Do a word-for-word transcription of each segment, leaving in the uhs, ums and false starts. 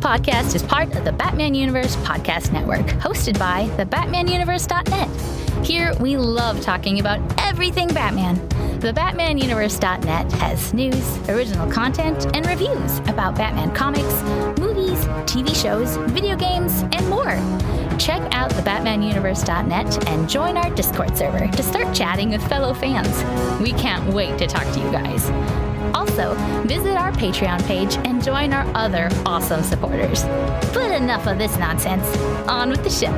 podcast is part of the Batman Universe Podcast Network, hosted by the batman universe dot net. Here, we love talking about everything Batman. the batman universe dot net has news, original content, and reviews about Batman comics, movies, T V shows, video games, and more. Check out the batman universe dot net and join our Discord server to start chatting with fellow fans. We can't wait to talk to you guys. Also, visit our Patreon page and join our other awesome supporters. But enough of this nonsense. On with the show.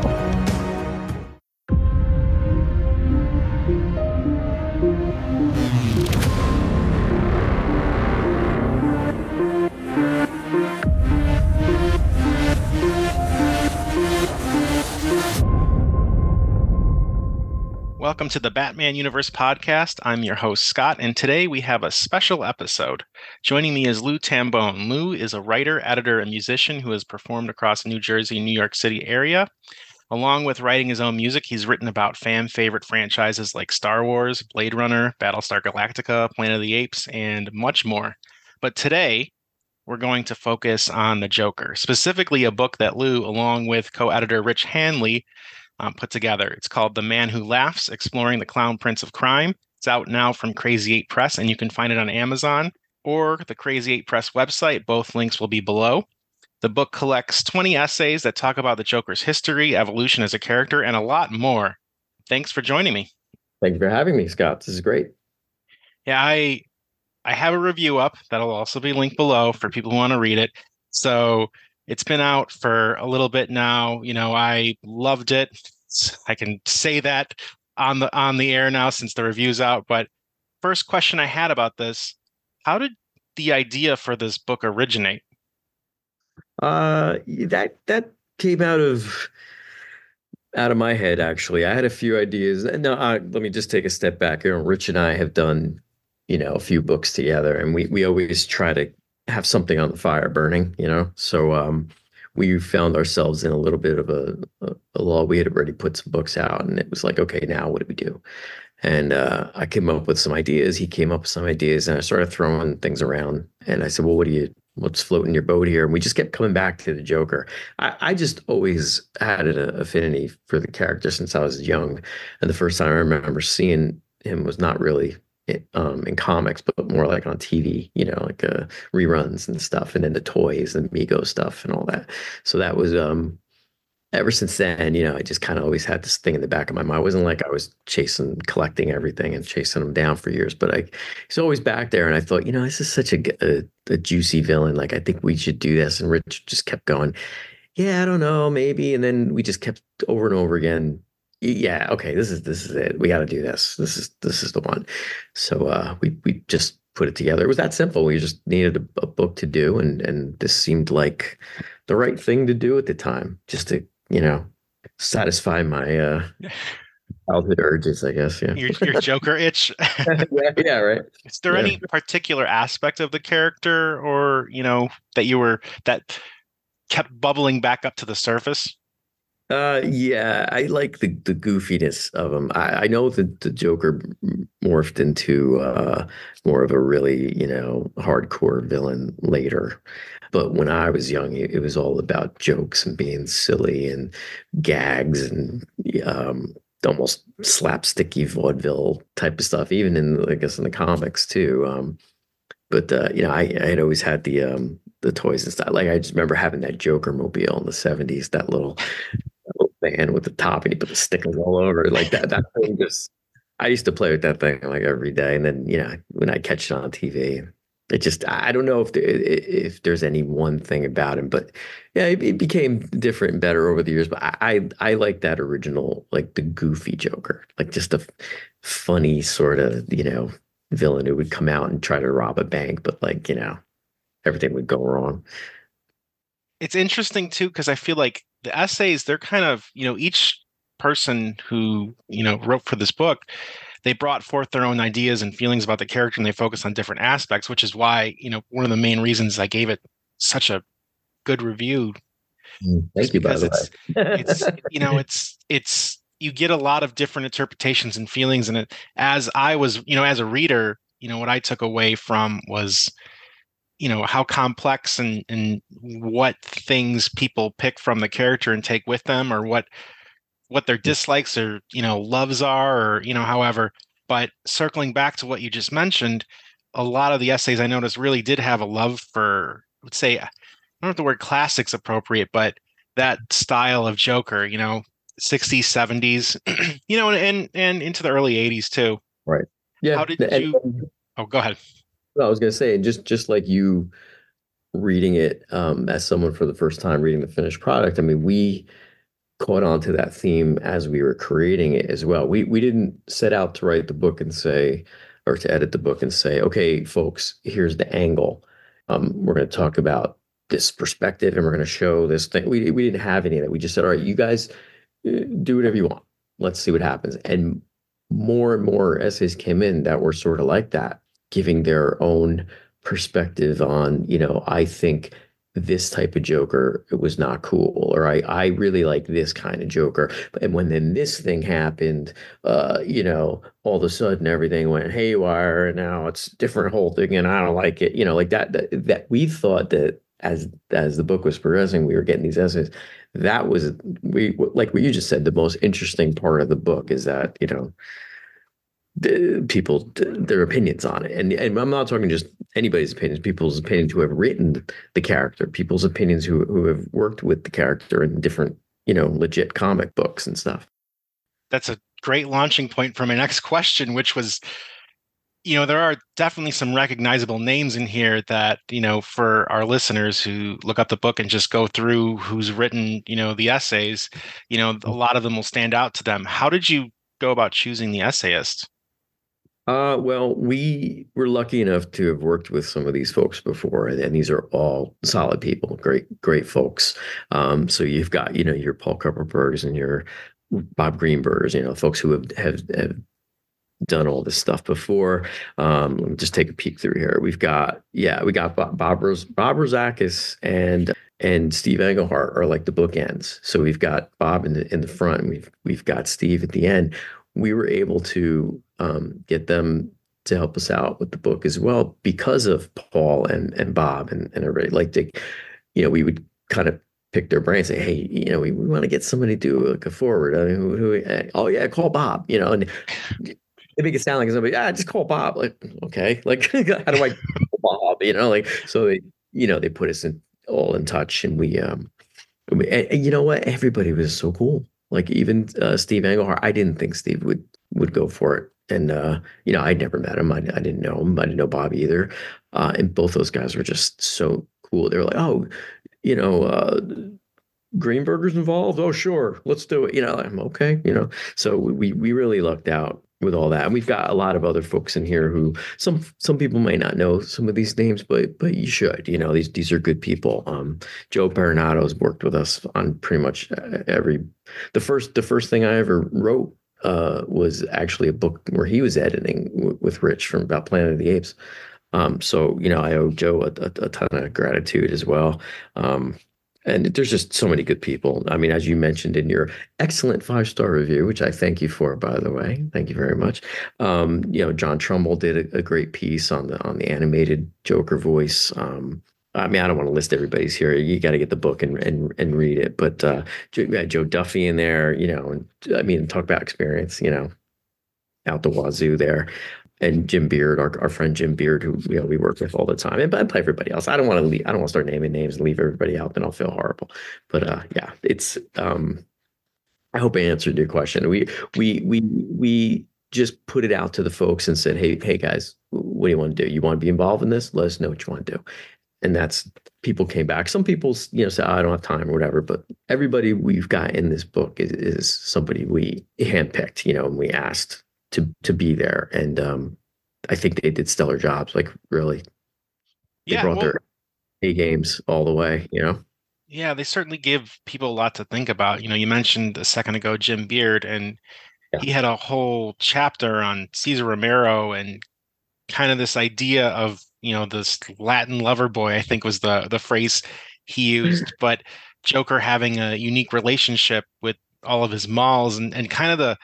Welcome to the Batman Universe Podcast. I'm your host, Scott, and today we have a special episode. Joining me is Lou Tambone. Lou is a writer, editor, and musician who has performed across New Jersey, New York City area. Along with writing his own music, he's written about fan favorite franchises like Star Wars, Blade Runner, Battlestar Galactica, Planet of the Apes, and much more. But today, we're going to focus on The Joker, specifically a book that Lou, along with co-editor Rich Handley, Um, put together. It's called The Man Who Laughs, Exploring the Clown Prince of Crime. It's out now from Crazy eight Press, and you can find it on Amazon or the Crazy eight Press website. Both links will be below. The book collects twenty essays that talk about the Joker's history, evolution as a character, and a lot more. Thanks for joining me. Thank you for having me, Scott. This is great. Yeah, I I have a review up that'll also be linked below for people who want to read it. So it's been out for a little bit now. You know, I loved it. I can say that on the on the air now since the review's out. But first question I had about this, how did the idea for this book originate? Uh, that that came out of out of my head, actually. I had a few ideas. No, I, let me just take a step back. You know, Rich and I have done, you know, a few books together, and we we always try to have something on the fire burning, you know? So um, we found ourselves in a little bit of a, a, a lull. We had already put some books out and it was like, okay, now what do we do? And uh, I came up with some ideas. He came up with some ideas and I started throwing things around and I said, well, what do you, what's floating your boat here? And we just kept coming back to the Joker. I, I just always had an affinity for the character since I was young. And the first time I remember seeing him was not really It, um, in comics, but more like on T V, you know, like uh, reruns and stuff, and then the toys and Mego stuff and all that. So that was um, ever since then, you know, I just kind of always had this thing in the back of my mind. It wasn't like I was chasing, collecting everything and chasing them down for years, but I, he's always back there. And I thought, you know, this is such a, a, a juicy villain. Like, I think we should do this. And Rich just kept going, yeah, I don't know, maybe. And then we just kept over and over again. Yeah, okay, this is this is it. We got to do this. This is this is the one. So uh, we we just put it together. It was that simple. We just needed a, a book to do, and and this seemed like the right thing to do at the time, just to, you know, satisfy my uh, childhood urges, I guess. Yeah, your, your Joker itch. yeah, yeah, right. Is there yeah. any particular aspect of the character, or you know, that you were that kept bubbling back up to the surface? Uh, yeah, I like the, the goofiness of him. I, I know that the Joker morphed into uh, more of a really, you know, hardcore villain later. But when I was young, it, it was all about jokes and being silly and gags and um, almost slapsticky vaudeville type of stuff, even in, I guess, in the comics, too. Um, but, uh, you know, I, I had always had the um, the toys and stuff. Like, I just remember having that Joker mobile in the seventies, that little... man with the top, and he put the stickers all over like that. That thing just, I used to play with that thing like every day. And then, you know, when I catch it on T V, it just, I don't know if there, if there's any one thing about him, but yeah, it, it became different and better over the years. But I, I, I like that original, like the goofy Joker, like just a funny sort of, you know, villain who would come out and try to rob a bank, but like, you know, everything would go wrong. It's interesting too, because I feel like the essays, they're kind of, you know, each person who, you know, wrote for this book, they brought forth their own ideas and feelings about the character, and they focused on different aspects, which is why, you know, one of the main reasons I gave it such a good review. Thank you, by the it's, way. it's, you know, it's, it's, you get a lot of different interpretations and feelings in it. As I was, you know, as a reader, you know, what I took away from was, you know, how complex and, and what things people pick from the character and take with them, or what what their dislikes or, you know, loves are, or, you know, however. But circling back to what you just mentioned, a lot of the essays I noticed really did have a love for, I would say, I don't know if the word classic's appropriate, but that style of Joker, you know, sixties, seventies, you know, and and into the early eighties too. Right. Yeah. How did and, you? Oh, go ahead. No, I was going to say, just just like you reading it um, as someone for the first time reading the finished product, I mean, we caught on to that theme as we were creating it as well. We we didn't set out to write the book and say, or to edit the book and say, okay, folks, here's the angle. Um, we're going to talk about this perspective and we're going to show this thing. We we didn't have any of that. We just said, all right, you guys do whatever you want. Let's see what happens. And more and more essays came in that were sort of like that, giving their own perspective on, you know, I think this type of Joker, it was not cool, or I, I really like this kind of Joker. And when then this thing happened, uh, you know, all of a sudden everything went haywire and now it's a different whole thing and I don't like it. You know, like that, that, that we thought that as, as the book was progressing, we were getting these essays. That was, we like what you just said, the most interesting part of the book is that, you know, people, their opinions on it. And and I'm not talking just anybody's opinions, people's opinions who have written the character, people's opinions who, who have worked with the character in different, you know, legit comic books and stuff. That's a great launching point for my next question, which was, you know, there are definitely some recognizable names in here that, you know, for our listeners who look up the book and just go through who's written, you know, the essays, you know, a lot of them will stand out to them. How did you go about choosing the essayists? Uh, well, we were lucky enough to have worked with some of these folks before, and, and these are all solid people, great, great folks. Um, so you've got, you know, your Paul Kupperbergs and your Bob Greenbergers, you know, folks who have, have, have done all this stuff before. Um, let me just take a peek through here. We've got, yeah, we got Bob, Bob, Roz, Bob Rozakis and and Steve Englehart are like the bookends. So we've got Bob in the in the front, and we've we've got Steve at the end. We were able to Um, get them to help us out with the book as well because of Paul and, and Bob and, and everybody. Like, to, you know, we would kind of pick their brain and say, hey, you know, we, we want to get somebody to do like a forward. I mean, who, who, oh, yeah, call Bob, you know, and they make it sound like somebody, ah, just call Bob. Like, okay, like, how do I call Bob, you know, like, so they, you know, they put us in, all in touch and we, um, and, we and, and you know what? Everybody was so cool. Like even uh, Steve Englehart, I didn't think Steve would, would go for it. And, uh, you know, I'd never met him. I, I didn't know him. I didn't know Bob either. Uh, and both those guys were just so cool. They were like, oh, you know, uh, Greenberger's involved. Oh, sure. Let's do it. You know, I'm okay. You know, so we, we really lucked out with all that. And we've got a lot of other folks in here who some, some people may not know some of these names, but, but you should, you know, these, these are good people. Um, Joe Bernardo has worked with us on pretty much every, the first, the first thing I ever wrote Uh, was actually a book where he was editing w- with Rich from about Planet of the Apes. Um, so, you know, I owe Joe a, a, a ton of gratitude as well. Um, and there's just so many good people. I mean, as you mentioned in your excellent five-star review, which I thank you for, by the way, thank you very much. Um, you know, John Trumbull did a, a great piece on the, on the animated Joker voice. Um, I mean, I don't want to list everybody's here. You got to get the book and and and read it. But uh, Joe, we had Joe Duffy in there, you know, and I mean, talk about experience, you know, out the wazoo there. And Jim Beard, our, our friend Jim Beard, who you know we work with all the time, and but I play everybody else. I don't want to leave, I don't want to start naming names and leave everybody out, then I'll feel horrible. But uh, yeah, it's. Um, I hope I answered your question. We we we we just put it out to the folks and said, hey hey guys, what do you want to do? You want to be involved in this? Let us know what you want to do. And that's, people came back. Some people, you know, say, oh, I don't have time or whatever, but everybody we've got in this book is, is somebody we handpicked, you know, and we asked to, to be there. And um, I think they did stellar jobs. Like really, they yeah, brought well, their A games all the way, you know? Yeah. They certainly give people a lot to think about. You know, you mentioned a second ago, Jim Beard, and yeah. he had a whole chapter on Cesar Romero and kind of this idea of, you know, this Latin lover boy, I think was the, the phrase he used, but Joker having a unique relationship with all of his malls and, and kind of the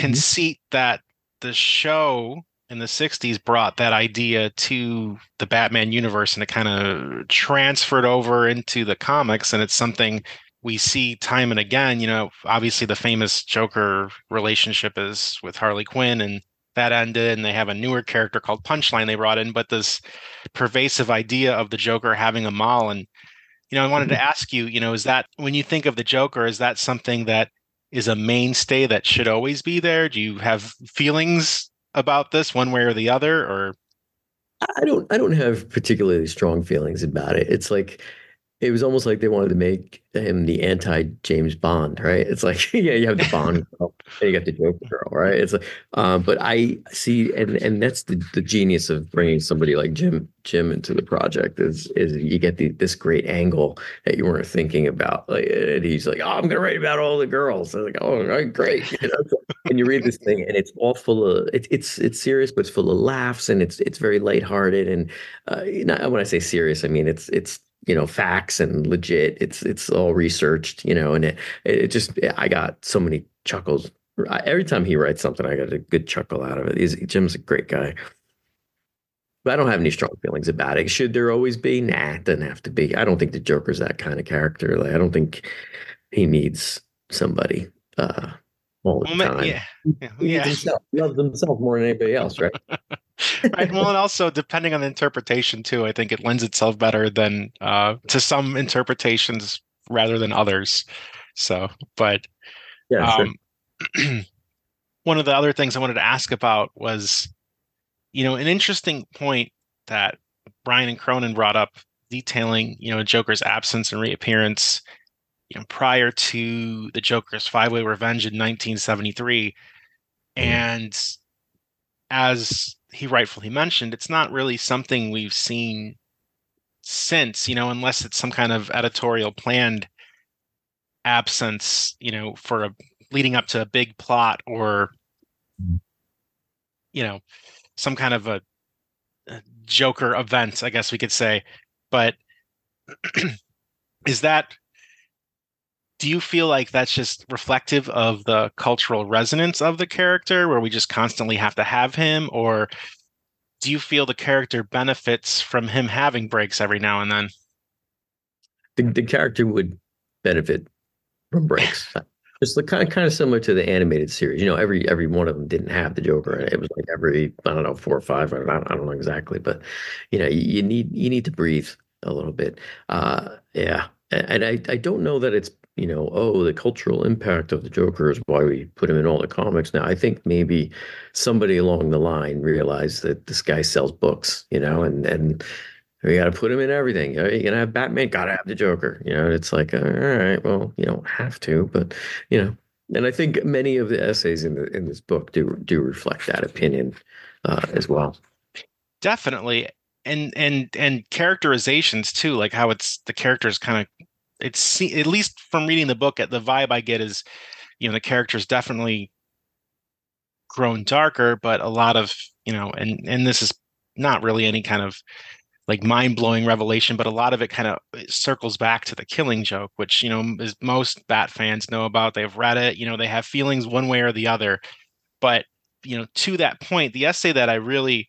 conceit that the show, in the sixties brought that idea to the Batman universe, and it kind of transferred over into the comics. And it's something we see time and again. You know, obviously the famous Joker relationship is with Harley Quinn, and that ended, and they have a newer character called Punchline they brought in. But this pervasive idea of the Joker having a mowl, and, you know, I wanted to ask you, you know, is that, when you think of the Joker, is that something that is a mainstay that should always be there? Do you have feelings about this one way or the other? Or I don't, I don't have particularly strong feelings about it. It's like, it was almost like they wanted to make him the anti-James Bond, right? It's like, yeah, you have the Bond girl, and you got the Joker girl, right? It's like, uh, but I see, and and that's the, the genius of bringing somebody like Jim Jim into the project is is you get the, this great angle that you weren't thinking about. Like, and he's like, oh, I'm gonna write about all the girls. I was like, oh, right, great, you know? And you read this thing, and it's all full of it's it's it's serious, but it's full of laughs, and it's it's very lighthearted. And uh, you know, when I say serious, I mean it's it's. you know, facts and legit. It's it's all researched, you know, and it it just, I got so many chuckles. I, every time he writes something, I got a good chuckle out of it. He's, Jim's a great guy. But I don't have any strong feelings about it. Should there always be? Nah, it doesn't have to be. I don't think the Joker's that kind of character. Like, I don't think he needs somebody uh, all the well, time. Yeah. yeah. He yeah. Himself, loves himself more than anybody else, right? Right. Well, and also depending on the interpretation too, I think it lends itself better than uh, to some interpretations rather than others. So, but yeah, um, sure. One of the other things I wanted to ask about was, you know, an interesting point that Brian and Cronin brought up, detailing, you know, Joker's absence and reappearance, you know, prior to the Joker's Five Way Revenge in nineteen seventy-three, and as he rightfully mentioned, it's not really something we've seen since, you know, unless it's some kind of editorial planned absence, you know, for a leading up to a big plot, or, you know, some kind of a, a Joker event, I guess we could say. But is that, do you feel like that's just reflective of the cultural resonance of the character, where we just constantly have to have him? Or do you feel the character benefits from him having breaks every now and then? The, the character would benefit from breaks. It's the kind of, kind of similar to the animated series. You know, every every one of them didn't have the Joker. It was like every, I don't know, four or five. I don't, I don't know exactly. But, you know, you, you need you need to breathe a little bit. Uh, yeah. And I, I don't know that it's, you know, oh, the cultural impact of the Joker is why we put him in all the comics now. I think maybe somebody along the line realized that this guy sells books, you know, and and we got to put him in everything. You're going to have Batman, got to have the Joker. You know, it's like, all right, well, you don't have to, but, you know. And I think many of the essays in the, in this book do do reflect that opinion uh, as well. Definitely. And, and, and characterizations too, like how it's, the characters kind of, it's, at least from reading the book, at the vibe I get is, you know, the character's definitely grown darker, but a lot of, you know, and, and this is not really any kind of like mind blowing revelation, but a lot of it kind of circles back to the Killing Joke, which, you know, is, most Bat fans know about, they've read it, you know, they have feelings one way or the other. But, you know, to that point, the essay that I really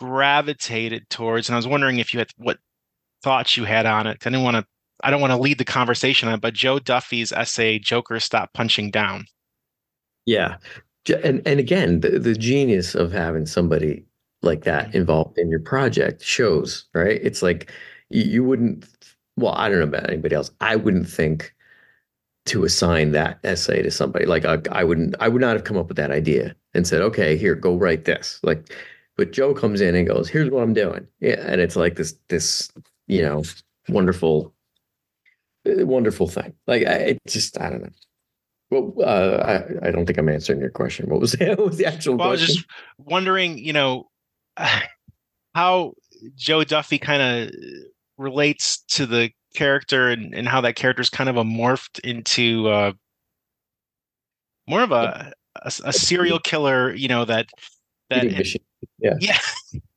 gravitated towards, and I was wondering if you had, what thoughts you had on it. I didn't want to, I don't want to lead the conversation on it, but Jo Duffy's essay, Joker, Stop Punching Down. Yeah. And and again, the, the genius of having somebody like that involved in your project shows, right? It's like you, you wouldn't, well, I don't know about anybody else. I wouldn't think to assign that essay to somebody. Like I, I wouldn't, I would not have come up with that idea and said, okay, here, go write this. Like, but Joe comes in and goes, here's what I'm doing. Yeah. And it's like this, this, you know, wonderful, wonderful thing. Like, I just, I don't know. Well, uh, I, I don't think I'm answering your question. What was the, what was the actual well, question? I was just wondering, you know, how Jo Duffy kind of relates to the character, and, and how that character's kind of a morphed into uh, more of a, a, a serial killer, you know, that, that, and, yeah. Yeah.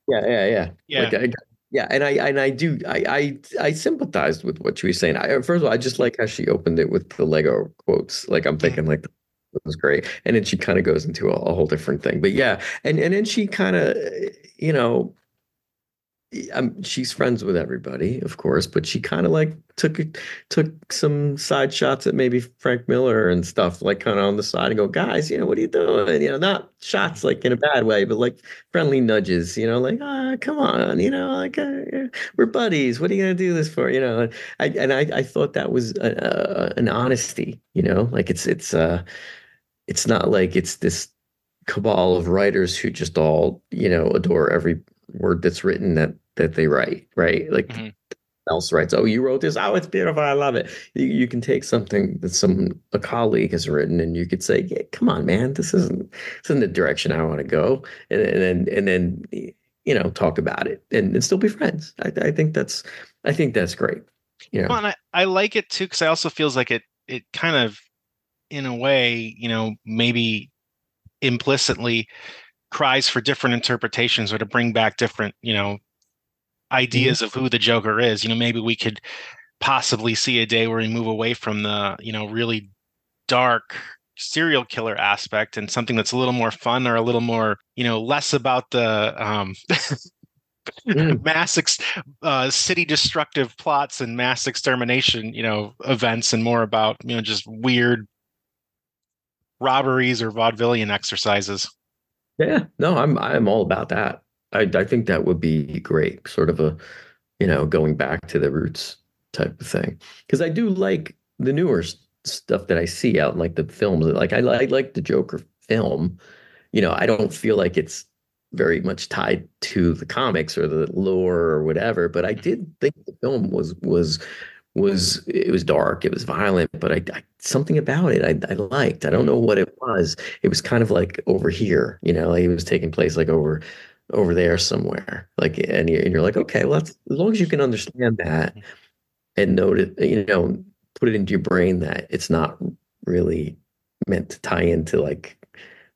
yeah, yeah, yeah, yeah. Like, I, yeah, and I and I do I I, I sympathized with what she was saying. I, first of all, I just like how she opened it with the Lego quotes. Like I'm thinking, like It was great. And then she kind of goes into a, a whole different thing. But yeah, and, and then she kind of, you know, I'm, she's friends with everybody, of course, but she kind of like took took some side shots at maybe Frank Miller and stuff, like kind of on the side and go, guys, you know, what are you doing? You know, not shots like in a bad way, but like friendly nudges, you know, like, ah, oh, come on, you know, like uh, we're buddies. What are you going to do this for? You know, and I, and I, I thought that was a, a, an honesty, you know, like it's it's uh, it's not like it's this cabal of writers who just all, you know, adore every word that's written that that they write, right? Like mm-hmm. else writes, oh, you wrote this, oh, it's beautiful, I love it. You, you can take something that some a colleague has written and you could say, yeah, come on, man, this isn't this isn't the direction I want to go, and and and then you know talk about it and, and still be friends. I, I think that's I think that's great. Yeah, you know? Well, and I, I like it too because I also feels like it it kind of in a way you know maybe implicitly cries for different interpretations or to bring back different, you know, ideas mm-hmm. of who the Joker is. You know, maybe we could possibly see a day where we move away from the, you know, really dark serial killer aspect and something that's a little more fun or a little more, you know, less about the um, mm. mass ex- uh, city destructive plots and mass extermination, you know, events and more about, you know, just weird robberies or vaudevillian exercises. Yeah, no, I'm I'm all about that. I I think that would be great, sort of a, you know, going back to the roots type of thing. Because I do like the newer st- stuff that I see out, in, like the films. Like I, I like the Joker film. You know, I don't feel like it's very much tied to the comics or the lore or whatever. But I did think the film was was was it was dark, it was violent, but I, I something about it I, I liked. I don't know what it was. It was kind of like over here, you know, like it was taking place like over over there somewhere. Like and you're, and you're like, okay, well, that's, as long as you can understand that and note it, you know, put it into your brain that it's not really meant to tie into like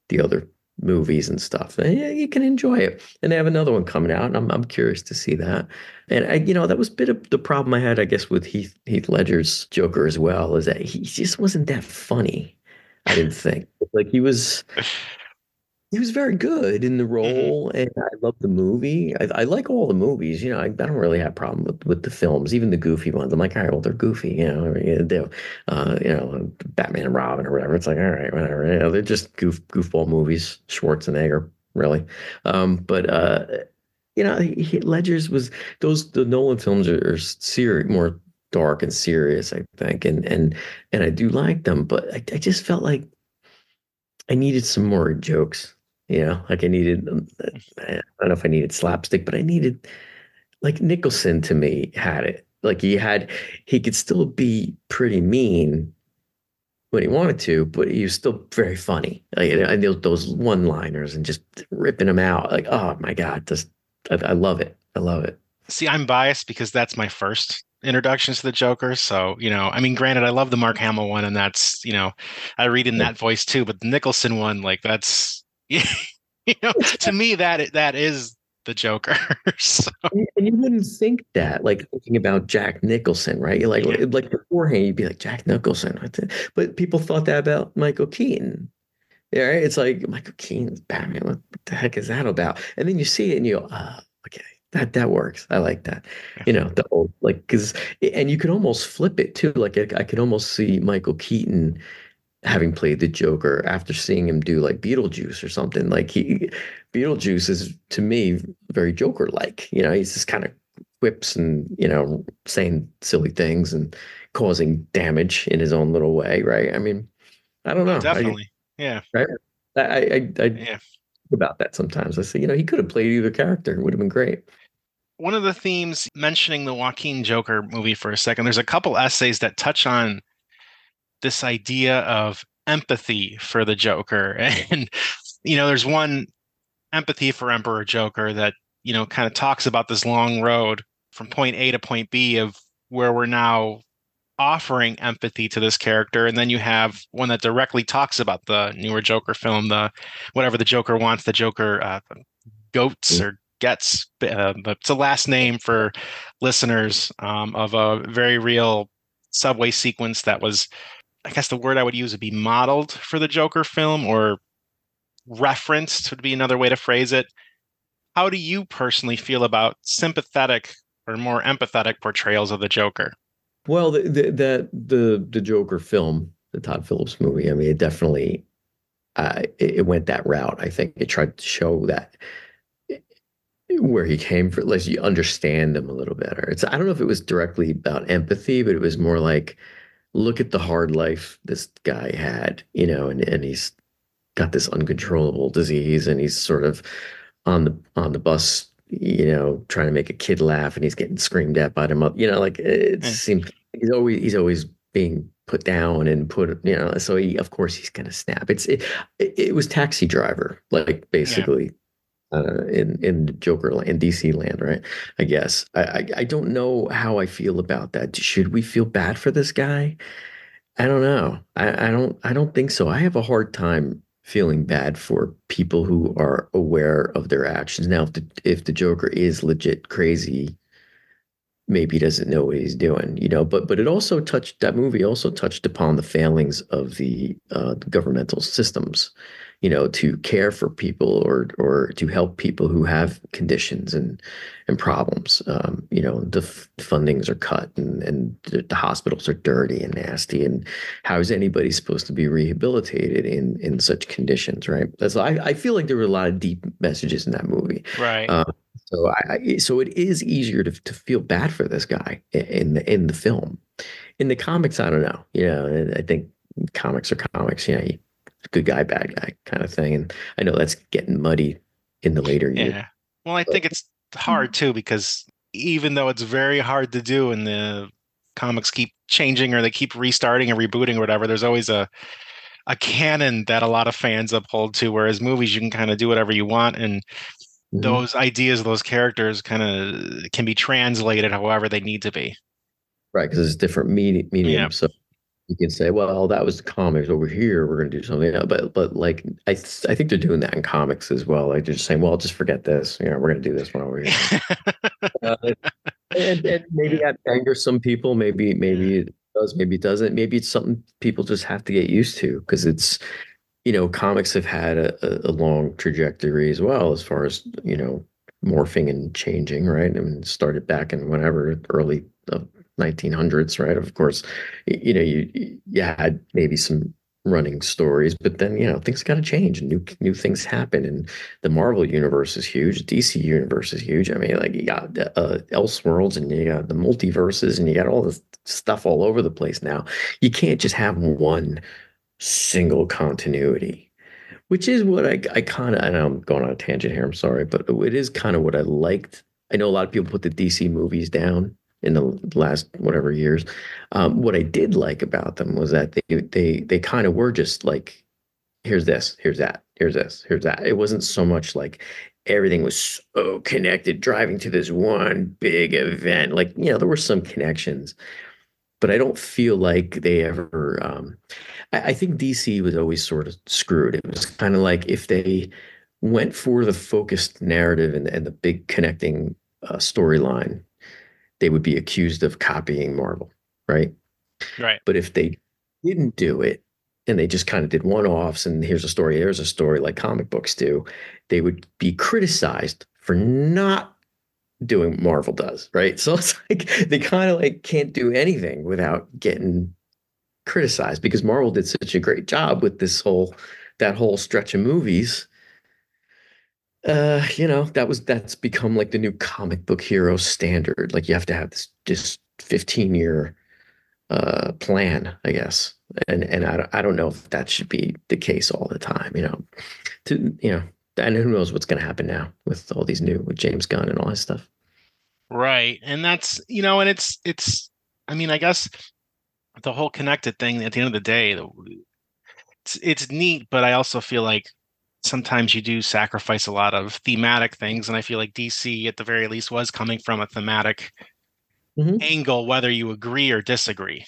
the other movies and stuff, and yeah, you can enjoy it. And they have another one coming out, and I'm I'm curious to see that. And I, you know, that was a bit of the problem I had, I guess, with Heath Heath Ledger's Joker as well, is that he just wasn't that funny. I didn't think like he was. He was very good in the role, and I love the movie. I, I like all the movies, you know. I, I don't really have a problem with, with the films, even the goofy ones. I'm like, all right, well, they're goofy, you know. They, uh, you know, Batman and Robin or whatever. It's like, all right, whatever. You know, they're just goof goofball movies. Schwarzenegger, really. Um, but uh, you know, he, Ledger's was those. The Nolan films are, are serious, more dark and serious, I think, and and and I do like them, but I, I just felt like I needed some more jokes. You know, like I needed, I don't know if I needed slapstick, but I needed, like Nicholson to me had it. Like he had, he could still be pretty mean when he wanted to, but he was still very funny. Like, and those one-liners and just ripping them out. Like, oh my God, just, I, I love it. I love it. See, I'm biased because that's my first introductions to the Joker. So, you know, I mean, granted, I love the Mark Hamill one and that's, you know, I read in that voice too, but the Nicholson one, like that's, you know, to me that that is the Joker. So. And you wouldn't think that, like thinking about Jack Nicholson, right? You're like, yeah. like beforehand, you'd be like Jack Nicholson, but people thought that about Michael Keaton. Yeah, right? It's like Michael Keaton's Batman. What the heck is that about? And then you see it, and you go, oh, okay, that that works. I like that. You know, the old like because, and you could almost flip it too. Like I, I could almost see Michael Keaton having played the Joker after seeing him do like Beetlejuice or something. Like he, Beetlejuice is to me very Joker-like. You know, he's just kind of quips and, you know, saying silly things and causing damage in his own little way, right? I mean, I don't know. Definitely, I, yeah. Right? I, I, I yeah. think about that sometimes. I say, you know, he could have played either character. It would have been great. One of the themes, mentioning the Joaquin Joker movie for a second, there's a couple essays that touch on this idea of empathy for the Joker. And, you know, there's one, Empathy for Emperor Joker, that, you know, kind of talks about this long road from point A to point B of where we're now offering empathy to this character. And then you have one that directly talks about the newer Joker film, the whatever the Joker wants, the Joker uh, goats or gets, uh, but it's a last name for listeners um, of a very real subway sequence that was I guess the word I would use would be modeled for the Joker film, or referenced would be another way to phrase it. How do you personally feel about sympathetic or more empathetic portrayals of the Joker? Well, the the the, the, the Joker film, the Todd Phillips movie, I mean, it definitely uh, it, it went that route. I think it tried to show that where he came from, lets you understand him a little better. It's I don't know if it was directly about empathy, but it was more like, look at the hard life this guy had, you know, and, and he's got this uncontrollable disease, and he's sort of on the on the bus, you know, trying to make a kid laugh, and he's getting screamed at by the mother, you know, like it seems he's always he's always being put down and put, you know, so he, of course he's gonna snap. It's it it, it was Taxi Driver, like basically yeah. uh, in in Joker land, in D C land, right? I guess I, I I don't know how I feel about that. Should we feel bad for this guy? I don't know. I, I don't I don't think so. I have a hard time feeling bad for people who are aware of their actions. Now, if the, if the Joker is legit crazy, maybe he doesn't know what he's doing, you know, but, but it also touched, that movie also touched upon the failings of the, uh, the governmental systems, you know, to care for people or, or to help people who have conditions and, and problems. Um, you know, the f- fundings are cut, and, and the hospitals are dirty and nasty. And how is anybody supposed to be rehabilitated in, in such conditions? Right. That's, I, I feel like there were a lot of deep messages in that movie. Right. Um, So, I, so it is easier to to feel bad for this guy in the in the film. In the comics, I don't know. You know, I think comics are comics. You know, good guy, bad guy kind of thing. And I know that's getting muddy in the later years. Yeah. Well, I but, think it's hard too, because even though it's very hard to do, and the comics keep changing, or they keep restarting or rebooting or whatever, there's always a a canon that a lot of fans uphold to. Whereas movies, you can kind of do whatever you want, and those ideas, those characters kind of can be translated however they need to be. Right, because it's different medium. medium. Yeah. So you can say, well, that was the comics over here. We're going to do something else. But, but like, I th- I think they're doing that in comics as well. Like, they're just saying, well, just forget this. You know, we're going to do this one over here. uh, and, and maybe that angers some people. Maybe, maybe it does. Maybe it doesn't. Maybe it's something people just have to get used to, because it's, you know, comics have had a, a long trajectory as well, as far as, you know, morphing and changing, right? I mean, it started back in whenever, early nineteen hundreds, right? Of course, you know, you, you had maybe some running stories, but then, you know, things got to change, and new new things happen. And the Marvel universe is huge. D C universe is huge. I mean, like, you got uh, Elseworlds, and you got the multiverses, and you got all this stuff all over the place now. You can't just have one single continuity, which is what I, I kind of, and I'm going on a tangent here, I'm sorry, but it is kind of what I liked. I know a lot of people put the D C movies down in the last whatever years. Um, what I did like about them was that they they they kind of were just like, here's this, here's that, here's this, here's that. It wasn't so much like everything was so connected, driving to this one big event. Like, you know, there were some connections, but I don't feel like they ever, um, I, I think D C was always sort of screwed. It was kind of like, if they went for the focused narrative and, and the big connecting uh, storyline, they would be accused of copying Marvel, right? Right. But if they didn't do it, and they just kind of did one-offs, and here's a story, here's a story, like comic books do, they would be criticized for not doing what Marvel does, right? So it's like they kind of like can't do anything without getting criticized, because Marvel did such a great job with this whole that whole stretch of movies. Uh, you know, that was that's become like the new comic book hero standard. Like, you have to have this just fifteen year uh plan, I guess. And and I I don't know if that should be the case all the time, you know. To you know, and who knows what's going to happen now with all these new, with James Gunn and all his stuff. Right. And that's, you know, and it's, it's, I mean, I guess the whole connected thing at the end of the day, it's, it's neat, but I also feel like sometimes you do sacrifice a lot of thematic things. And I feel like D C at the very least was coming from a thematic mm-hmm. angle, whether you agree or disagree,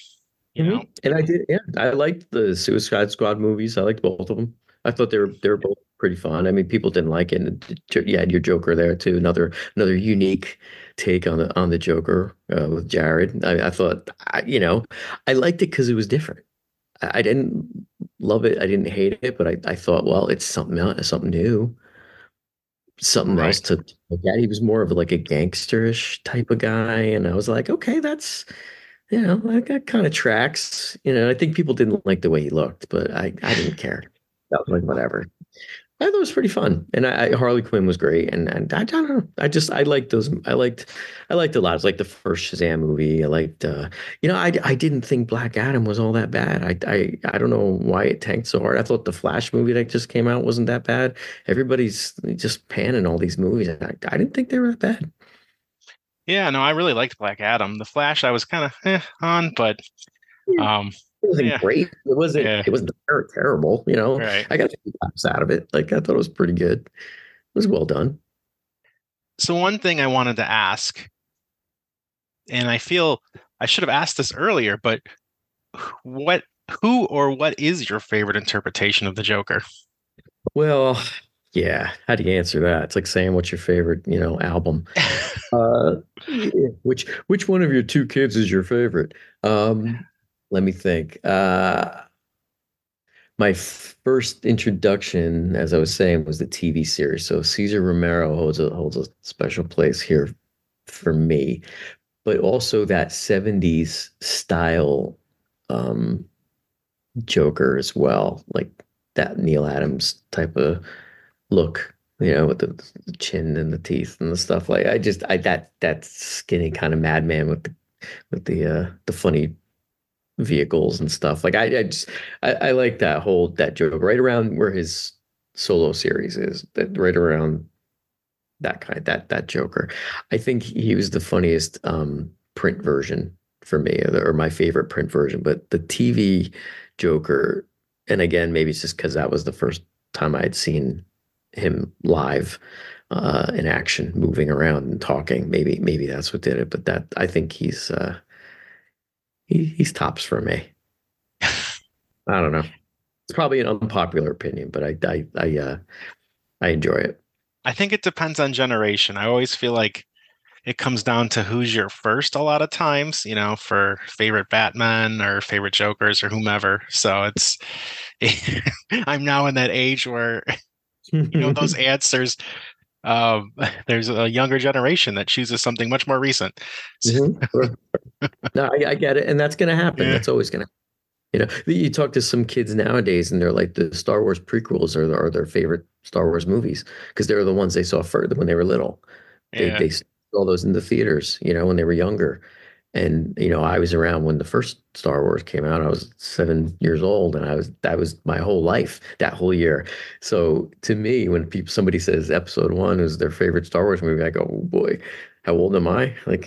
you mm-hmm. know? And I did, yeah, I liked the Suicide Squad movies. I liked both of them. I thought they were, they were both pretty fun. I mean, people didn't like it. And you had your Joker there too. Another another unique take on the on the Joker uh, with Jared. I, I thought, I, you know, I liked it because it was different. I didn't love it. I didn't hate it, but I, I thought, well, it's something else, something new, something right. else to look at. He was more of like a gangsterish type of guy. And I was like, okay, that's, you know, like that kind of tracks, you know. I think people didn't like the way he looked, but I, I didn't care. That was like, whatever. I thought it was pretty fun. And I, I Harley Quinn was great. And, and I, I don't know. I just, I liked those. I liked, I liked a lot. It's like the first Shazam movie. I liked, uh, you know, I, I didn't think Black Adam was all that bad. I, I, I don't know why it tanked so hard. I thought the Flash movie that just came out wasn't that bad. Everybody's just panning all these movies. And I, I didn't think they were that bad. Yeah, no, I really liked Black Adam. The Flash, I was kind of eh, on, but, um, it wasn't yeah. great. It wasn't. Yeah. It wasn't ter- terrible. You know, right. I got a few laughs out of it. Like I thought it was pretty good. It was well done. So one thing I wanted to ask, and I feel I should have asked this earlier, but what, who, or what is your favorite interpretation of the Joker? Well, yeah. How do you answer that? It's like saying what's your favorite, you know, album. uh, which which one of your two kids is your favorite? Um, Let me think. Uh, my first introduction, as I was saying, was the T V series. So Cesar Romero holds a, holds a special place here for me, but also that seventies style um, Joker as well, like that Neil Adams type of look, you know, with the, the chin and the teeth and the stuff. Like I just, I that that skinny kind of madman with the with the uh, the funny vehicles and stuff. Like I, I just I, I like that whole that Joker right around where his solo series is. That right around that kind that that Joker. I think he was the funniest um, print version for me, or, or my favorite print version. But the T V Joker, and again, maybe it's just because that was the first time I had seen him live uh, in action, moving around and talking. Maybe maybe that's what did it. But that I think he's. Uh, He, he's tops for me. I don't know. It's probably an unpopular opinion, but I I I, uh, I enjoy it. I think it depends on generation. I always feel like it comes down to who's your first a lot of times, you know, for favorite Batman or favorite Jokers or whomever. So it's I'm now in that age where, you know, those answers. Um, there's a younger generation that chooses something much more recent. Mm-hmm. No, I, I get it. And that's going to happen. Yeah. That's always going to, you know, you talk to some kids nowadays and they're like the Star Wars prequels are, are their favorite Star Wars movies because they were the ones they saw first when they were little. They, yeah. they saw those in the theaters, you know, when they were younger. And, you know, I was around when the first Star Wars came out. I was seven years old, and I was that was my whole life, that whole year. So to me, when people, somebody says Episode One is their favorite Star Wars movie, I go, oh, boy, how old am I? Like,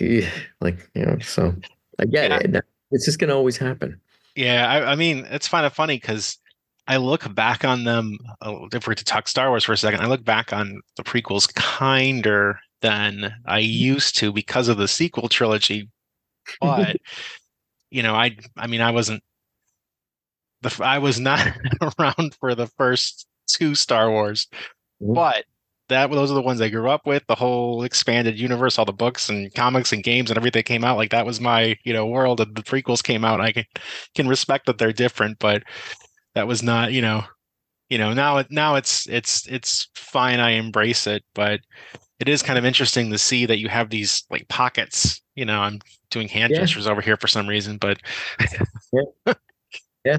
like you know, so I get yeah. it. It's just going to always happen. Yeah, I, I mean, it's kind of funny because I look back on them, oh, if we're to talk Star Wars for a second, I look back on the prequels kinder than I used to because of the sequel trilogy. But you know, I I mean, I wasn't the I was not around for the first two Star Wars, mm-hmm. but that those are the ones I grew up with. The whole expanded universe, all the books and comics and games and everything came out. Like that was my you know world. And the prequels came out. I can can respect that they're different, but that was not you know you know now it now it's it's it's fine. I embrace it, but it is kind of interesting to see that you have these like pockets. You know, I'm doing hand yeah. gestures over here for some reason, but yeah. yeah,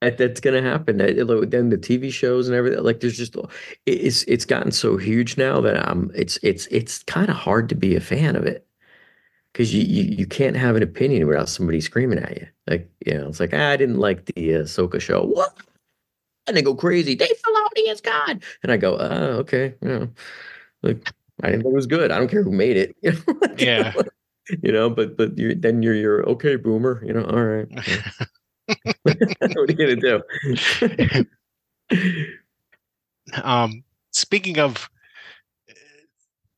that that's gonna happen. Then the T V shows and everything, like there's just it's it's gotten so huge now that I'm it's it's it's kind of hard to be a fan of it because you, you you can't have an opinion without somebody screaming at you. Like you know, it's like ah, I didn't like the uh, Ahsoka show. What? And they go crazy. Dave Filoni is God, and I go, oh, okay, you know, like I didn't think it was good. I don't care who made it. yeah. You know, but but you're, then you're you're okay, boomer. You know, all right. What are you gonna do? um, speaking of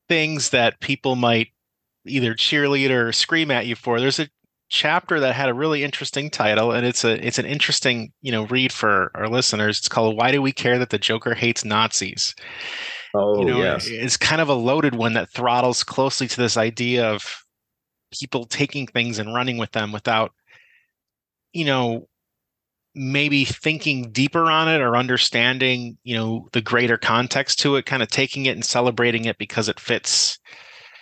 things that people might either cheerlead or scream at you for, there's a chapter that had a really interesting title, and it's a it's an interesting you know read for our listeners. It's called "Why Do We Care That the Joker Hates Nazis." Oh, you know, yes. It's kind of a loaded one that throttles closely to this idea of people taking things and running with them without, you know, maybe thinking deeper on it or understanding, you know, the greater context to it, kind of taking it and celebrating it because it fits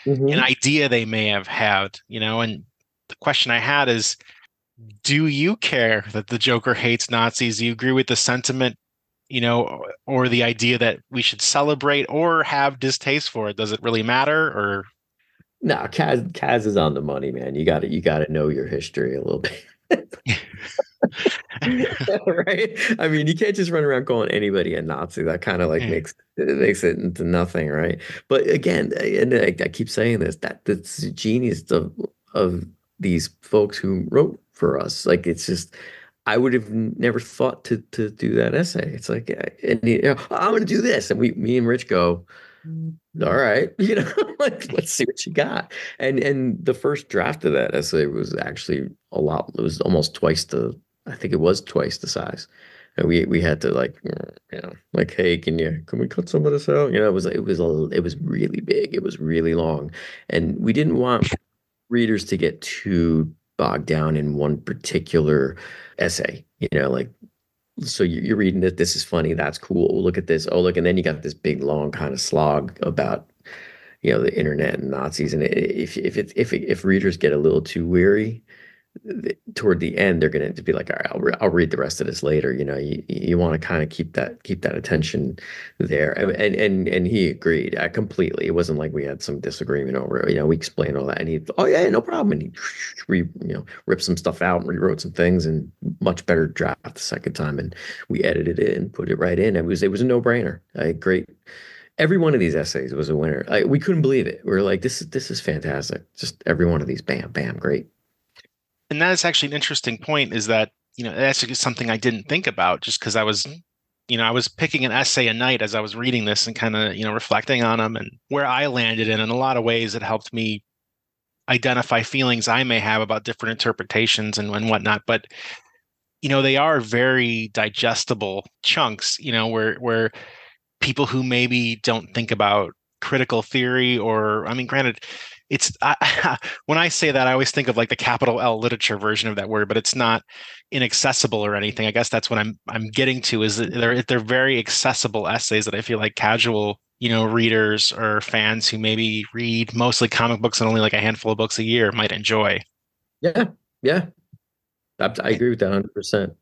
mm-hmm. an idea they may have had, you know. And the question I had is, do you care that the Joker hates Nazis? Do you agree with the sentiment, you know, or the idea that we should celebrate or have distaste for it? Does it really matter? Or no, Kaz, Kaz is on the money, man. You got to, you got to know your history a little bit. Right? I mean, you can't just run around calling anybody a Nazi. That kind of like mm. makes it makes it into nothing, right? But again, and I, I keep saying this, that that's the genius of of these folks who wrote for us. Like, it's just, I would have never thought to to do that essay. It's like, and, you know, I'm going to do this, and we, me and Rich go, all right, you know, like, let's see what you got. And and the first draft of that essay was actually a lot. It was almost twice the, I think it was twice the size. And we we had to, like, you know, like, hey, can you can we cut some of this out? You know, it was it was a, it was really big. It was really long, and we didn't want readers to get too bogged down in one particular essay. You know, like, so you're reading it, this is funny, that's cool, look at this, oh, look, and then you got this big, long kind of slog about, you know, the internet and Nazis. And if if it, if if readers get a little too weary, toward the end, they're going to be like, all right, I'll, re- I'll read the rest of this later. You know, you you want to kind of keep that keep that attention there. And, and and and he agreed completely. It wasn't like we had some disagreement over it. You know, we explained all that, and he, oh yeah, no problem. And he, re, you know, ripped some stuff out and rewrote some things, and much better draft the second time. And we edited it and put it right in. It was it was a no brainer. Great. Every one of these essays was a winner. I, we couldn't believe it. We were like, this is this is fantastic. Just every one of these, bam, bam, great. And that is actually an interesting point, is that, you know, that's something I didn't think about, just because I was, you know, I was picking an essay a night as I was reading this and kind of, you know, reflecting on them and where I landed. And in a lot of ways, it helped me identify feelings I may have about different interpretations and, and whatnot. But, you know, they are very digestible chunks, you know, where where people who maybe don't think about critical theory, or, I mean, granted, it's I, when I say that, I always think of like the capital L literature version of that word, but it's not inaccessible or anything. I guess that's what I'm I'm getting to, is that they're they're very accessible essays that I feel like casual, you know, readers or fans who maybe read mostly comic books and only like a handful of books a year might enjoy. Yeah, yeah, I, I agree with that one hundred percent.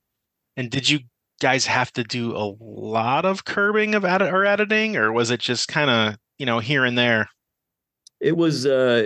And did you guys have to do a lot of curbing of edit or editing, or was it just kind of, you know, here and there? It was, uh,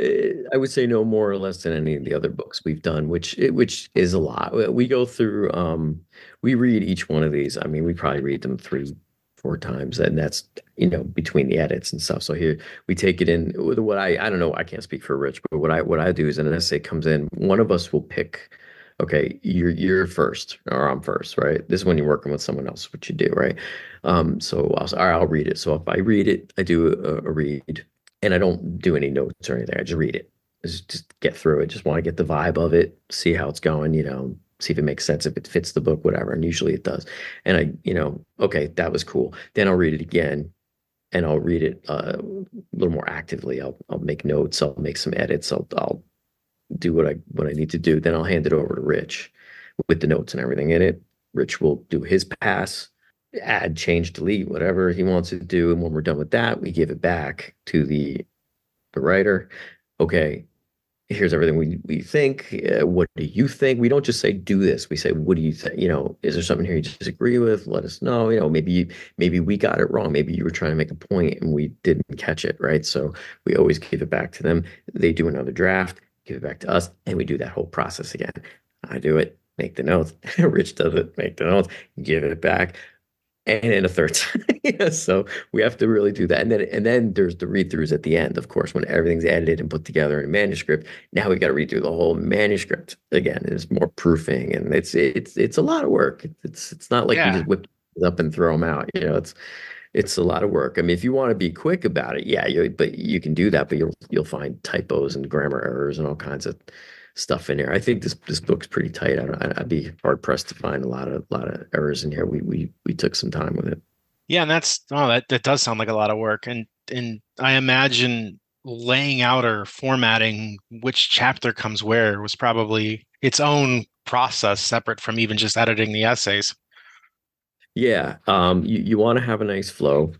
I would say, no more or less than any of the other books we've done, which which is a lot. We go through, um, we read each one of these. I mean, we probably read them three, four times, and that's, you know, between the edits and stuff. So here we take it in with what I, I don't know, I can't speak for Rich, but what I what I do is, an essay comes in, one of us will pick, okay, you're you're first, or I'm first, right? This is when you're working with someone else, what you do, right? Um, so I'll, all right, I'll read it. So if I read it, I do a, a read. And I don't do any notes or anything. I just read it. Just, just get through it. Just want to get the vibe of it, see how it's going, you know, see if it makes sense, if it fits the book, whatever. And usually it does. And I, you know, okay, that was cool. Then I'll read it again, and I'll read it uh, a little more actively. I'll I'll make notes. I'll make some edits. I'll I'll do what I what I need to do. Then I'll hand it over to Rich with the notes and everything in it. Rich will do his pass. Add, change, delete, whatever he wants to do, and when we're done with that, we give it back to the the writer. Okay, here's everything we we think. Uh, what do you think? We don't just say do this. We say, what do you think? You know, is there something here you disagree with? Let us know. You know, maybe you, maybe we got it wrong. Maybe you were trying to make a point and we didn't catch it, right? So we always give it back to them. They do another draft, give it back to us, and we do that whole process again. I do it, make the notes. Rich does it, make the notes, give it back. And in a third time. Yeah, so we have to really do that. And then and then there's the read-throughs at the end, of course, when everything's edited and put together in a manuscript. Now we've got to read through the whole manuscript again. There's more proofing, and it's it's it's a lot of work. It's it's not like yeah. you just whip it up and throw them out. You know, it's it's a lot of work. I mean, if you want to be quick about it, yeah, you, but you can do that, but you'll you'll find typos and grammar errors and all kinds of stuff in here. I think this this book's pretty tight. I don't, I'd be hard pressed to find a lot of lot of errors in here. We we we took some time with it. Yeah, and that's oh that, that does sound like a lot of work. And and I imagine laying out or formatting which chapter comes where was probably its own process separate from even just editing the essays. Yeah, um, you, you want to have a nice flow.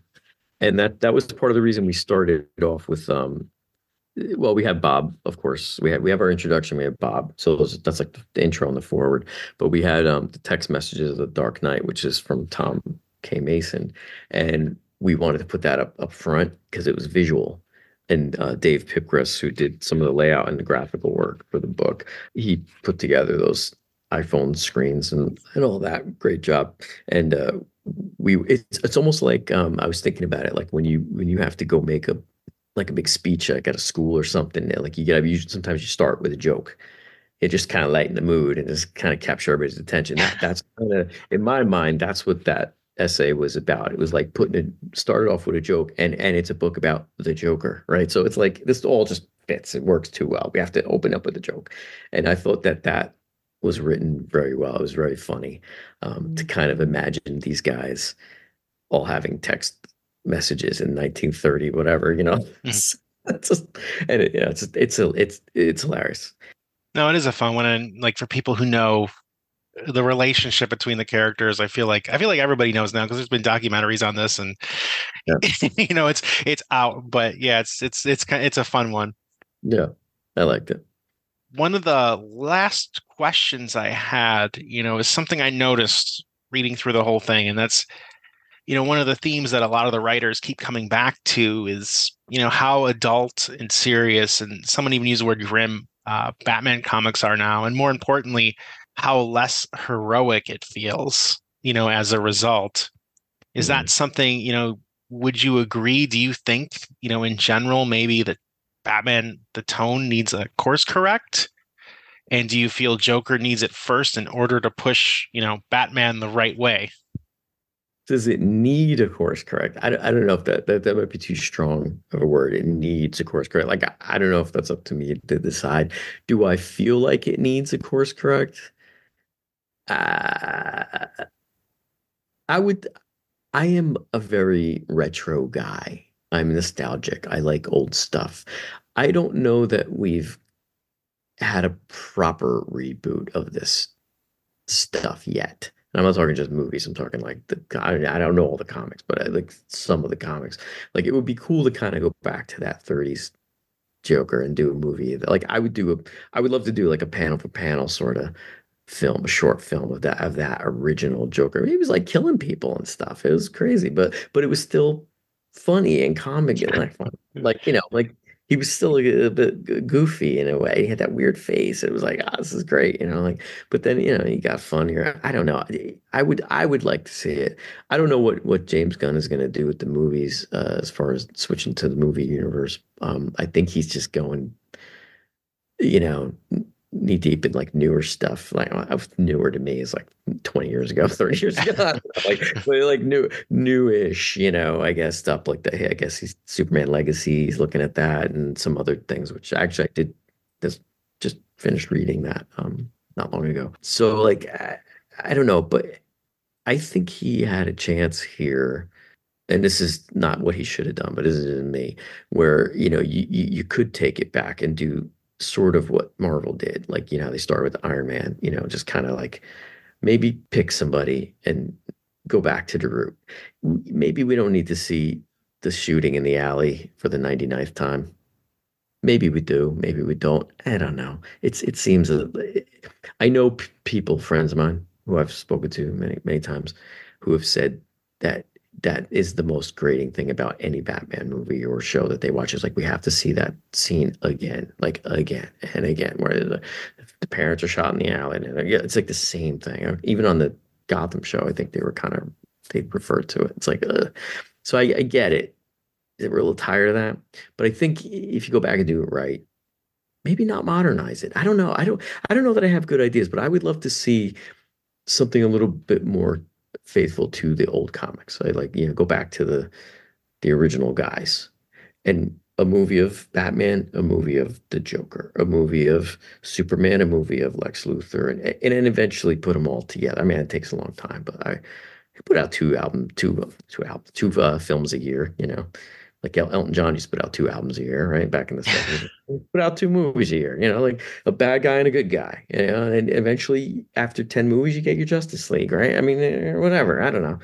And that that was part of the reason we started off with, um, well, we have Bob, of course. We have, we have our introduction, we have Bob. So those, that's like the intro and the forward. But we had um, the text messages of the Dark Knight, which is from Tom K. Mason. And we wanted to put that up, up front because it was visual. And uh, Dave Pipgris, who did some of the layout and the graphical work for the book, he put together those iPhone screens and, and all that. Great job. And uh, we it's it's almost like um, I was thinking about it, like when you when you have to go make a like a big speech like at a school or something. Like you gotta usually sometimes you start with a joke. It just kind of lighten the mood and just kind of capture everybody's attention. That, that's kind of in my mind. That's what that essay was about. It was like putting it started off with a joke, and and it's a book about the Joker, right? So it's like this all just fits. It works too well. We have to open up with a joke, and I thought that that was written very well. It was very funny um, mm-hmm. to kind of imagine these guys all having text messages in nineteen thirty, whatever, you know. It's, it's just, and it, you know, it's just, it's a, it's it's hilarious. No, it is a fun one, and like for people who know the relationship between the characters, I feel like I feel like everybody knows now because there's been documentaries on this, and yeah. you know, it's it's out. But yeah, it's it's it's kind it's a fun one. Yeah, I liked it. One of the last questions I had, you know, is something I noticed reading through the whole thing, and that's, you know, one of the themes that a lot of the writers keep coming back to is, you know, how adult and serious, and someone even used the word grim, uh, Batman comics are now, and more importantly, how less heroic it feels, you know, as a result. Is mm-hmm. that something, you know, would you agree? Do you think, you know, in general, maybe that Batman, the tone needs a course correct? And do you feel Joker needs it first in order to push, you know, Batman the right way? Does it need a course correct? I, I don't know if that, that that might be too strong of a word. It needs a course correct. Like, I, I don't know if that's up to me to decide. Do I feel like it needs a course correct? Uh, I would, I am a very retro guy. I'm nostalgic. I like old stuff. I don't know that we've had a proper reboot of this stuff yet. And I'm not talking just movies. I'm talking like the, I don't know all the comics, but I like some of the comics. Like it would be cool to kind of go back to that thirties Joker and do a movie. Like I would do a, I would love to do like a panel for panel sort of film, a short film of that, of that original Joker. I mean, he was like killing people and stuff. It was crazy, but, but it was still funny and comic and like fun. Like, you know, like he was still a, a bit goofy in a way. He had that weird face. It was like, ah, oh, this is great, you know. Like, but then, you know, he got funnier. I don't know. I would, I would like to see it. I don't know what what James Gunn is going to do with the movies uh, as far as switching to the movie universe. Um, I think he's just going, you know, knee deep in like newer stuff. Like newer to me is like twenty years ago, thirty years ago. like like new newish, you know, I guess stuff like that. I guess he's Superman Legacy, he's looking at that and some other things, which actually I did this just finished reading that um not long ago. So like I, I don't know, but I think he had a chance here. And this is not what he should have done, but this is in me, where you know you you, you could take it back and do sort of what Marvel did. Like, you know, they started with Iron Man, you know, just kind of like maybe pick somebody and go back to the root. Maybe we don't need to see the shooting in the alley for the ninety-ninth time. Maybe we do, maybe we don't. I don't know. It's It seems, a, I know p- people, friends of mine who I've spoken to many, many times who have said that that is the most grating thing about any Batman movie or show that they watch is like, we have to see that scene again, like again and again, where the, the parents are shot in the alley. And it's like the same thing. Even on the Gotham show, I think they were kind of, they referred to it. It's like, ugh. So I, I get it. They were a little tired of that, but I think if you go back and do it right, maybe not modernize it. I don't know. I don't, I don't know that I have good ideas, but I would love to see something a little bit more faithful to the old comics. I like, you know, go back to the the original guys, and a movie of Batman, a movie of the Joker, a movie of Superman, a movie of Lex Luthor, and and then eventually put them all together. I mean, it takes a long time, but I, I put out two album, two two album, two uh, films a year. You know, Like El- Elton John used to put out two albums a year, right? Back in the seventies. Put out two movies a year, you know, like a bad guy and a good guy. You know? And eventually, after ten movies, you get your Justice League, right? I mean, whatever. I don't know.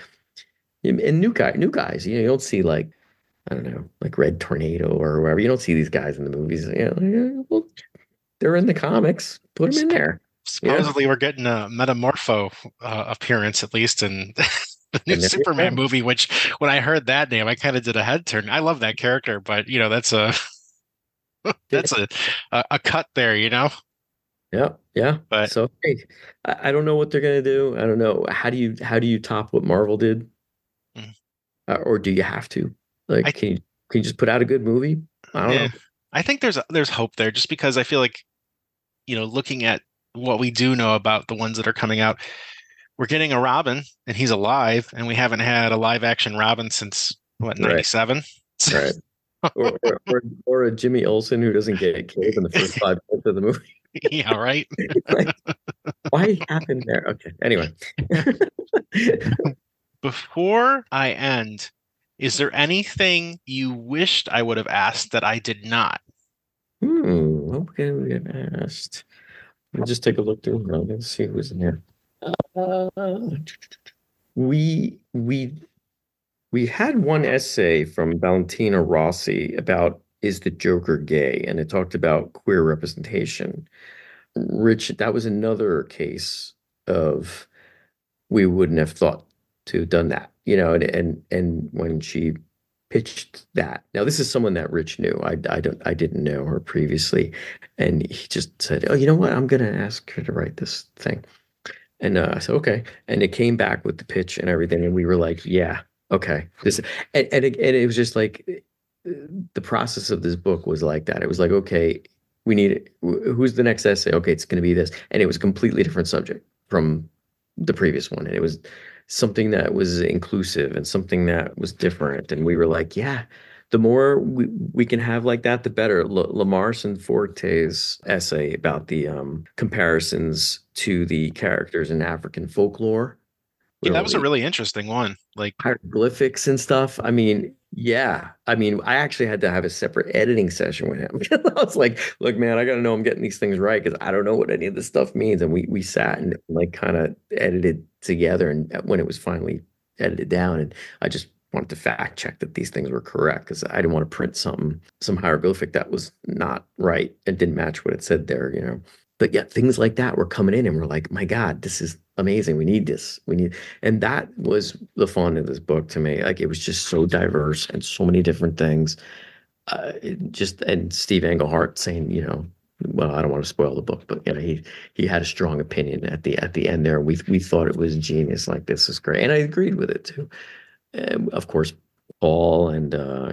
And new, guy, new guys, you know, you don't see like, I don't know, like Red Tornado or wherever. You don't see these guys in the movies. You know, well, they're in the comics. Put them in there. Supposedly, yeah. We're getting a Metamorpho uh, appearance, at least in the new Superman movie, which when I heard that name, I kind of did a head turn. I love that character, but, you know, that's a that's a, a, a cut there, you know? Yeah, yeah. But, so hey, I, I don't know what they're going to do. I don't know. How do you how do you top what Marvel did? Mm-hmm. Uh, or do you have to? Like, I, can, you, can you just put out a good movie? I don't yeah. know. I think there's there's hope there, just because I feel like, you know, looking at what we do know about the ones that are coming out, we're getting a Robin and he's alive, and we haven't had a live action Robin since what, ninety-seven? Right. right. Or, or or a Jimmy Olsen who doesn't get a cave in the first five minutes of the movie. Yeah, right. Like, why happened there? Okay. Anyway. Before I end, is there anything you wished I would have asked that I did not? Hmm. Okay, we have asked. Let me just take a look through. Let's see who's in here. Uh, we we we had one essay from Valentina Rossi about is the Joker gay, and it talked about queer representation. Rich, that was another case of we wouldn't have thought to have done that, you know. And and and when she pitched that, now this is someone that Rich knew. I, I don't I didn't know her previously, and he just said, "Oh, you know what? I'm going to ask her to write this thing." And uh, I said, okay. And it came back with the pitch and everything. And we were like, yeah, okay. This, and, and, it, and it was just like, the process of this book was like that. It was like, okay, we need it. Who's the next essay? Okay, it's going to be this. And it was a completely different subject from the previous one. And it was something that was inclusive and something that was different. And we were like, yeah, the more we, we can have like that, the better. L- Lamar Sanforte's essay about the um, comparisons to the characters in African folklore. Yeah, that was a really interesting one. Like hieroglyphics and stuff. I mean, yeah. I mean, I actually had to have a separate editing session with him. I was like, look, man, I got to know I'm getting these things right because I don't know what any of this stuff means. And we we sat and like kind of edited together. And when it was finally edited down, and I just wanted to fact check that these things were correct because I didn't want to print something, some hieroglyphic that was not right and didn't match what it said there, you know. But yeah, things like that were coming in and we're like, my God, this is amazing. We need this. We need. And that was the fun of this book to me. Like, it was just so diverse and so many different things. Uh, just, and Steve Englehart saying, you know, well, I don't want to spoil the book, but you know, he he had a strong opinion at the at the end there. We we thought it was genius. Like, this is great. And I agreed with it too. And of course, Paul and uh,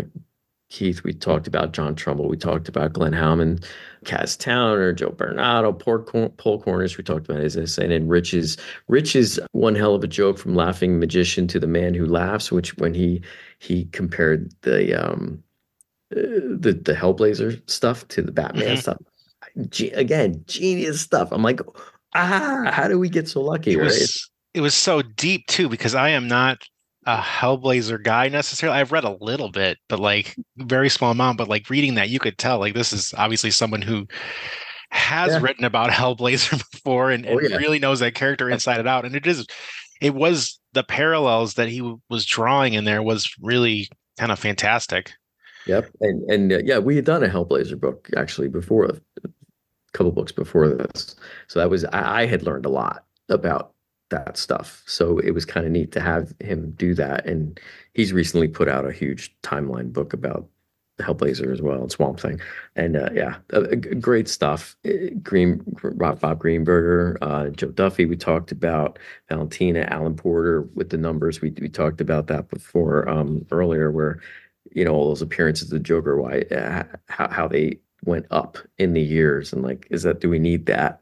Keith, we talked about John Trumbull. We talked about Glenn Howman, Kaz Towner, Joe Bernardo, Paul Cornish. We talked about his essay. And then Rich is, Rich is one hell of a joke, from Laughing Magician to The Man Who Laughs, which when he he compared the um, the, the Hellblazer stuff to the Batman stuff. G- again, genius stuff. I'm like, ah, how do we get so lucky? It was, right? It was so deep, too, because I am not a Hellblazer guy necessarily. I've read a little bit, but like very small amount, but like reading that, you could tell like this is obviously someone who has yeah. written about Hellblazer before and, oh, yeah. and really knows that character inside and out. And it is, it was the parallels that he was drawing in there was really kind of fantastic. Yep. And, and uh, yeah, we had done a Hellblazer book actually before, a couple books before this. So that was, I, I had learned a lot about that stuff. So it was kind of neat to have him do that. And he's recently put out a huge timeline book about Hellblazer as well, and Swamp Thing. And uh, yeah, uh, great stuff. Green, Bob Greenberger, uh, Joe Duffy, we talked about Valentina, Alan Porter with the numbers. We we talked about that before um, earlier, where, you know, all those appearances of the Joker, why, uh, how, how they went up in the years. And like, is that, do we need that?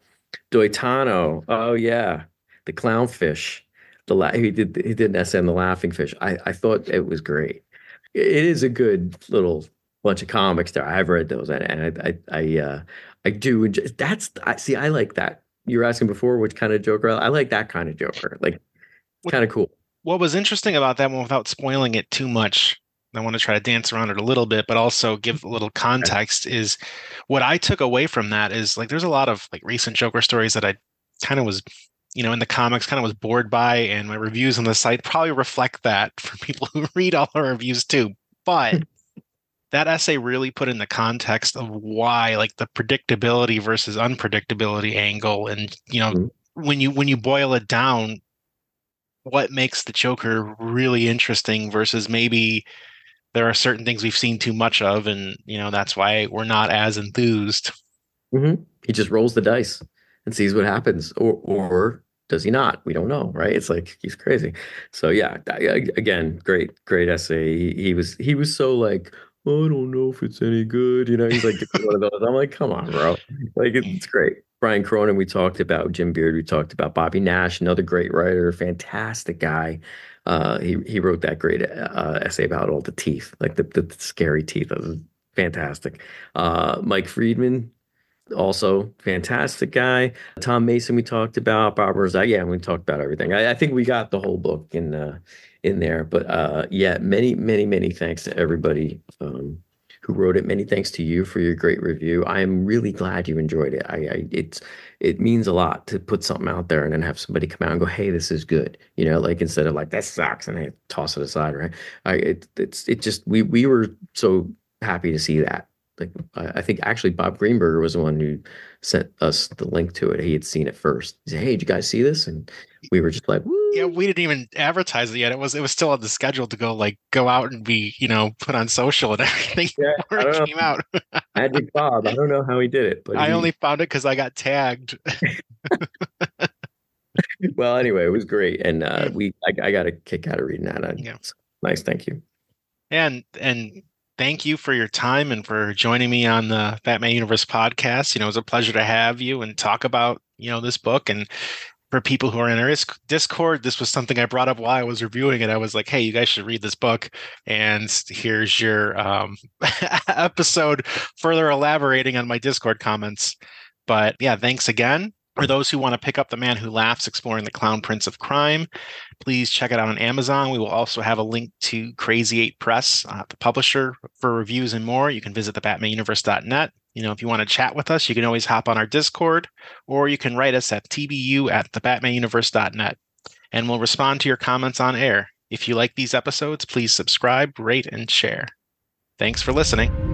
Doitano. Oh yeah. The clownfish, the la- he did he did an essay on the laughing fish. I, I thought it was great. It is a good little bunch of comics there. I've read those, and, and I I I, uh, I do enjoy, that's I see. I like that. You were asking before which kind of Joker. I like that kind of Joker. Like, kind of cool. What was interesting about that one, without spoiling it too much, I want to try to dance around it a little bit, but also give a little context, is what I took away from that is, like, there's a lot of like recent Joker stories that I kind of was, you know, in the comics kind of was bored by, and my reviews on the site probably reflect that for people who read all our reviews too. But that essay really put in the context of why, like, the predictability versus unpredictability angle. And, you know, mm-hmm. when you, when you boil it down, what makes the Joker really interesting versus maybe there are certain things we've seen too much of. And, you know, that's why we're not as enthused. Mm-hmm. He just rolls the dice and sees what happens, or, or does he not? We don't know, right? It's like, he's crazy. So yeah, again, great, great essay. He, he was, he was so like, I don't know if it's any good. You know, he's like, one of those. I'm like, come on, bro. Like, it's great. Brian Cronin, we talked about Jim Beard. We talked about Bobby Nash, another great writer, fantastic guy. Uh, he, he wrote that great uh, essay about all the teeth, like the, the, the scary teeth. That was fantastic. Uh, Mike Friedman, also fantastic guy. Tom Mason, we talked about. Bob Rozakis. Yeah, we talked about everything. I, I think we got the whole book in uh, in there. But uh, yeah, many, many, many thanks to everybody um, who wrote it. Many thanks to you for your great review. I am really glad you enjoyed it. I, I it's it means a lot to put something out there and then have somebody come out and go, hey, this is good. You know, like, instead of like, that sucks, and I toss it aside, right? I it it's it just we we were so happy to see that. Like, I think actually Bob Greenberger was the one who sent us the link to it. He had seen it first. He said, hey, did you guys see this? And we were just like, woo. Yeah, we didn't even advertise it yet. It was it was still on the schedule to go like go out and be, you know, put on social and everything. Yeah, before it came out. Magic Bob. I don't know how he did it, but I he... only found it because I got tagged. Well, anyway, it was great, and uh, we I, I got a kick out of reading that. I, yeah, nice, thank you. And and. Thank you for your time and for joining me on the Batman Universe podcast. You know, it was a pleasure to have you and talk about, you know, this book. And for people who are in our Discord, this was something I brought up while I was reviewing it. I was like, hey, you guys should read this book. And here's your um, episode further elaborating on my Discord comments. But yeah, thanks again. For those who want to pick up The Man Who Laughs, Exploring the Clown Prince of Crime, please check it out on Amazon. We will also have a link to Crazy eight Press, uh, the publisher, for reviews and more. You can visit the batman universe dot net. You know, if you want to chat with us, you can always hop on our Discord, or you can write us at t b u at the batman universe dot net, and we'll respond to your comments on air. If you like these episodes, please subscribe, rate, and share. Thanks for listening.